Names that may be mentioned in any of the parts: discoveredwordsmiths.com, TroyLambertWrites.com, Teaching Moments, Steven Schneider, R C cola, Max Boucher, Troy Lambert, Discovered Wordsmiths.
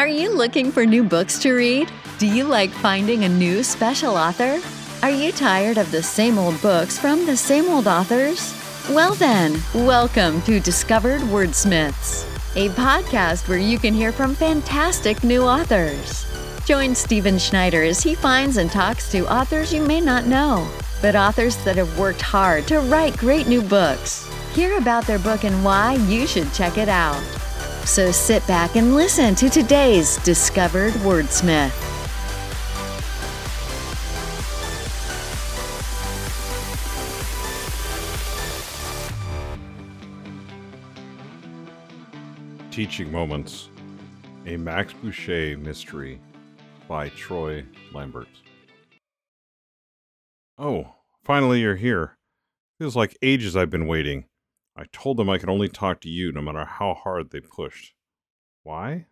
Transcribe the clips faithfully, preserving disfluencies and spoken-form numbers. Are you looking for new books to read? Do you like finding a new special author? Are you tired of the same old books from the same old authors? Well then, welcome to Discovered Wordsmiths, a podcast where you can hear from fantastic new authors. Join Steven Schneider as he finds and talks to authors you may not know, but authors that have worked hard to write great new books. Hear about their book and why you should check it out. So sit back and listen to today's Discovered Wordsmith. Teaching Moments, a Max Boucher mystery by Troy Lambert. Oh, finally you're here. Feels like ages I've been waiting. I told them I could only talk to you no matter how hard they pushed. Why?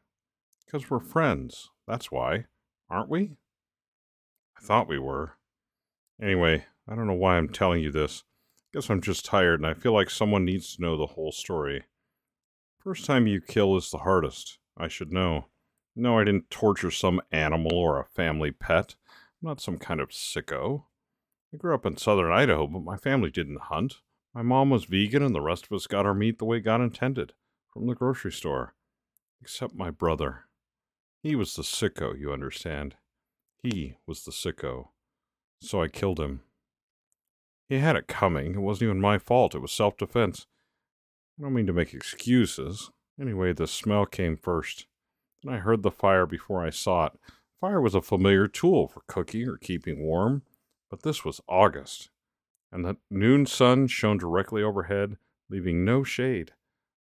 Because we're friends. That's why. Aren't we? I thought we were. Anyway, I don't know why I'm telling you this. Guess I'm just tired and I feel like someone needs to know the whole story. First time you kill is the hardest. I should know. No, I didn't torture some animal or a family pet. I'm not some kind of sicko. I grew up in southern Idaho, but my family didn't hunt. My mom was vegan and the rest of us got our meat the way God intended, from the grocery store. Except my brother. He was the sicko, you understand. He was the sicko. So I killed him. He had it coming. It wasn't even my fault. It was self-defense. I don't mean to make excuses. Anyway, the smell came first. Then I heard the fire before I saw it. Fire was a familiar tool for cooking or keeping warm, but this was August. And the noon sun shone directly overhead, leaving no shade.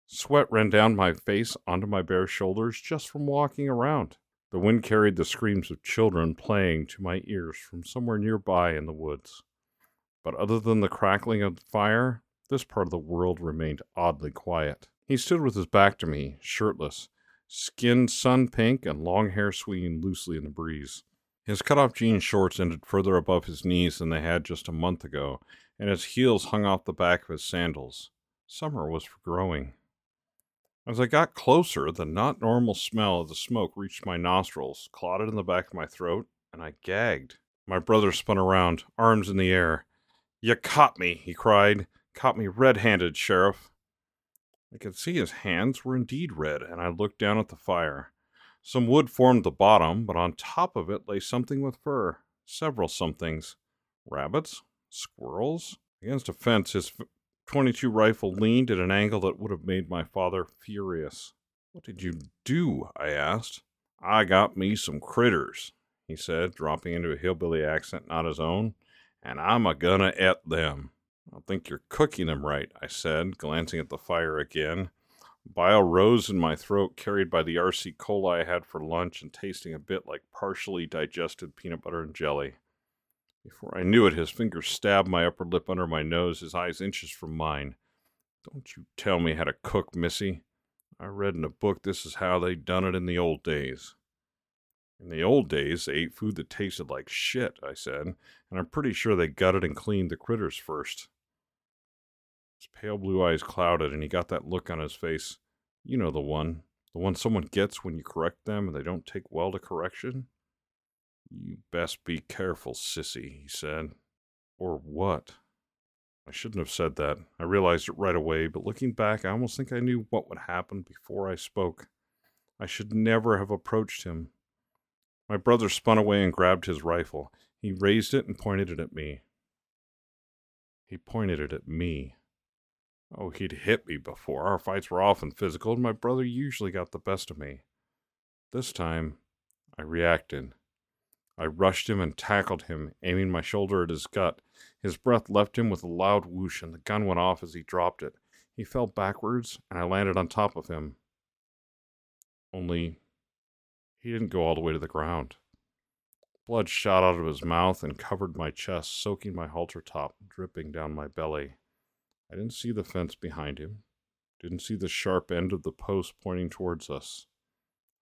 Sweat ran down my face onto my bare shoulders just from walking around. The wind carried the screams of children playing to my ears from somewhere nearby in the woods. But other than the crackling of the fire, this part of the world remained oddly quiet. He stood with his back to me, shirtless, skin sun pink and long hair swinging loosely in the breeze. His cut-off jean shorts ended further above his knees than they had just a month ago, and his heels hung off the back of his sandals. Summer was for growing. As I got closer, the not normal smell of the smoke reached my nostrils, clotted in the back of my throat, and I gagged. My brother spun around, arms in the air. "You caught me," he cried. "Caught me red-handed, Sheriff." I could see his hands were indeed red, and I looked down at the fire. Some wood formed the bottom, but on top of it lay something with fur. Several somethings. Rabbits? Squirrels? Against a fence, his twenty-two rifle leaned at an angle that would have made my father furious. "What did you do?" I asked. "I got me some critters," he said, dropping into a hillbilly accent not his own, "and I'm a gonna et them." "I don't think you're cooking them right," I said, glancing at the fire again. Bile rose in my throat, carried by the R C cola I had for lunch and tasting a bit like partially digested peanut butter and jelly. Before I knew it, his fingers stabbed my upper lip under my nose, his eyes inches from mine. "Don't you tell me how to cook, Missy. I read in a book this is how they done it in the old days." "In the old days, they ate food that tasted like shit," I said, "and I'm pretty sure they gutted and cleaned the critters first." His pale blue eyes clouded, and he got that look on his face. You know the one. The one someone gets when you correct them and they don't take well to correction. "You best be careful, sissy," he said. "Or what?" I shouldn't have said that. I realized it right away, but looking back, I almost think I knew what would happen before I spoke. I should never have approached him. My brother spun away and grabbed his rifle. He raised it and pointed it at me. He pointed it at me. Oh, he'd hit me before. Our fights were often physical, and my brother usually got the best of me. This time, I reacted. I rushed him and tackled him, aiming my shoulder at his gut. His breath left him with a loud whoosh, and the gun went off as he dropped it. He fell backwards, and I landed on top of him. Only, he didn't go all the way to the ground. Blood shot out of his mouth and covered my chest, soaking my halter top, dripping down my belly. I didn't see the fence behind him, didn't see the sharp end of the post pointing towards us.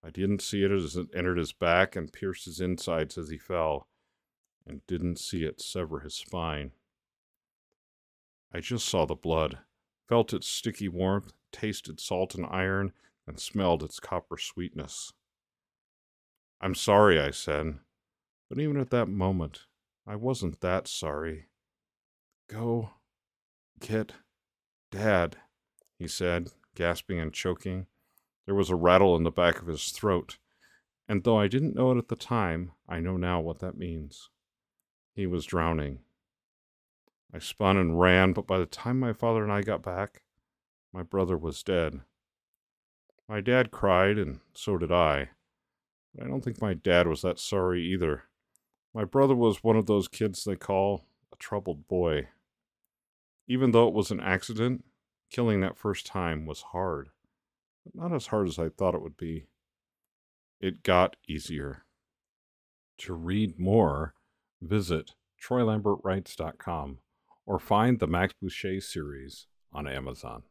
I didn't see it as it entered his back and pierced his insides as he fell, and didn't see it sever his spine. I just saw the blood, felt its sticky warmth, tasted salt and iron, and smelled its copper sweetness. I'm sorry, I said. But even at that moment, I wasn't that sorry. Go get Dad, he said, gasping and choking. There was a rattle in the back of his throat, and though I didn't know it at the time, I know now what that means. He was drowning. I spun and ran, but by the time my father and I got back, my brother was dead. My dad cried, and so did I. But I don't think my dad was that sorry either. My brother was one of those kids they call a troubled boy. Even though it was an accident, killing that first time was hard, but not as hard as I thought it would be. It got easier. To read more, visit Troy Lambert Writes dot com or find the Max Boucher series on Amazon.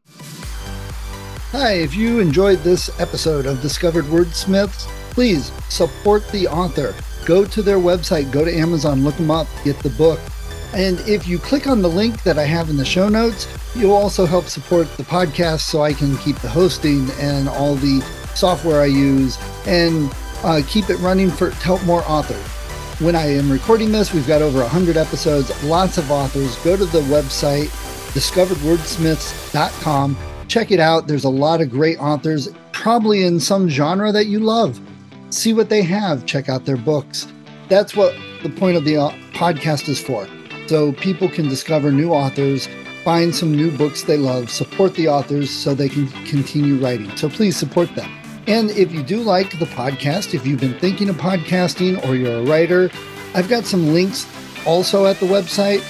Hi, if you enjoyed this episode of Discovered Wordsmiths, please support the author. Go to their website, go to Amazon, look them up, get the book. And if you click on the link that I have in the show notes, you'll also help support the podcast so I can keep the hosting and all the software I use and uh, keep it running for, to help more authors. When I am recording this, we've got over one hundred episodes, lots of authors. Go to the website, discovered wordsmiths dot com. Check it out. There's a lot of great authors, probably in some genre that you love. See what they have. Check out their books. That's what the point of the uh, podcast is for. So people can discover new authors, find some new books they love, support the authors so they can continue writing. So please support them. And if you do like the podcast, if you've been thinking of podcasting or you're a writer, I've got some links also at the website.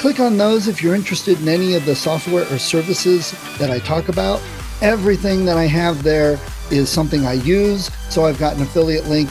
Click on those if you're interested in any of the software or services that I talk about. Everything that I have there is something I use, so I've got an affiliate link.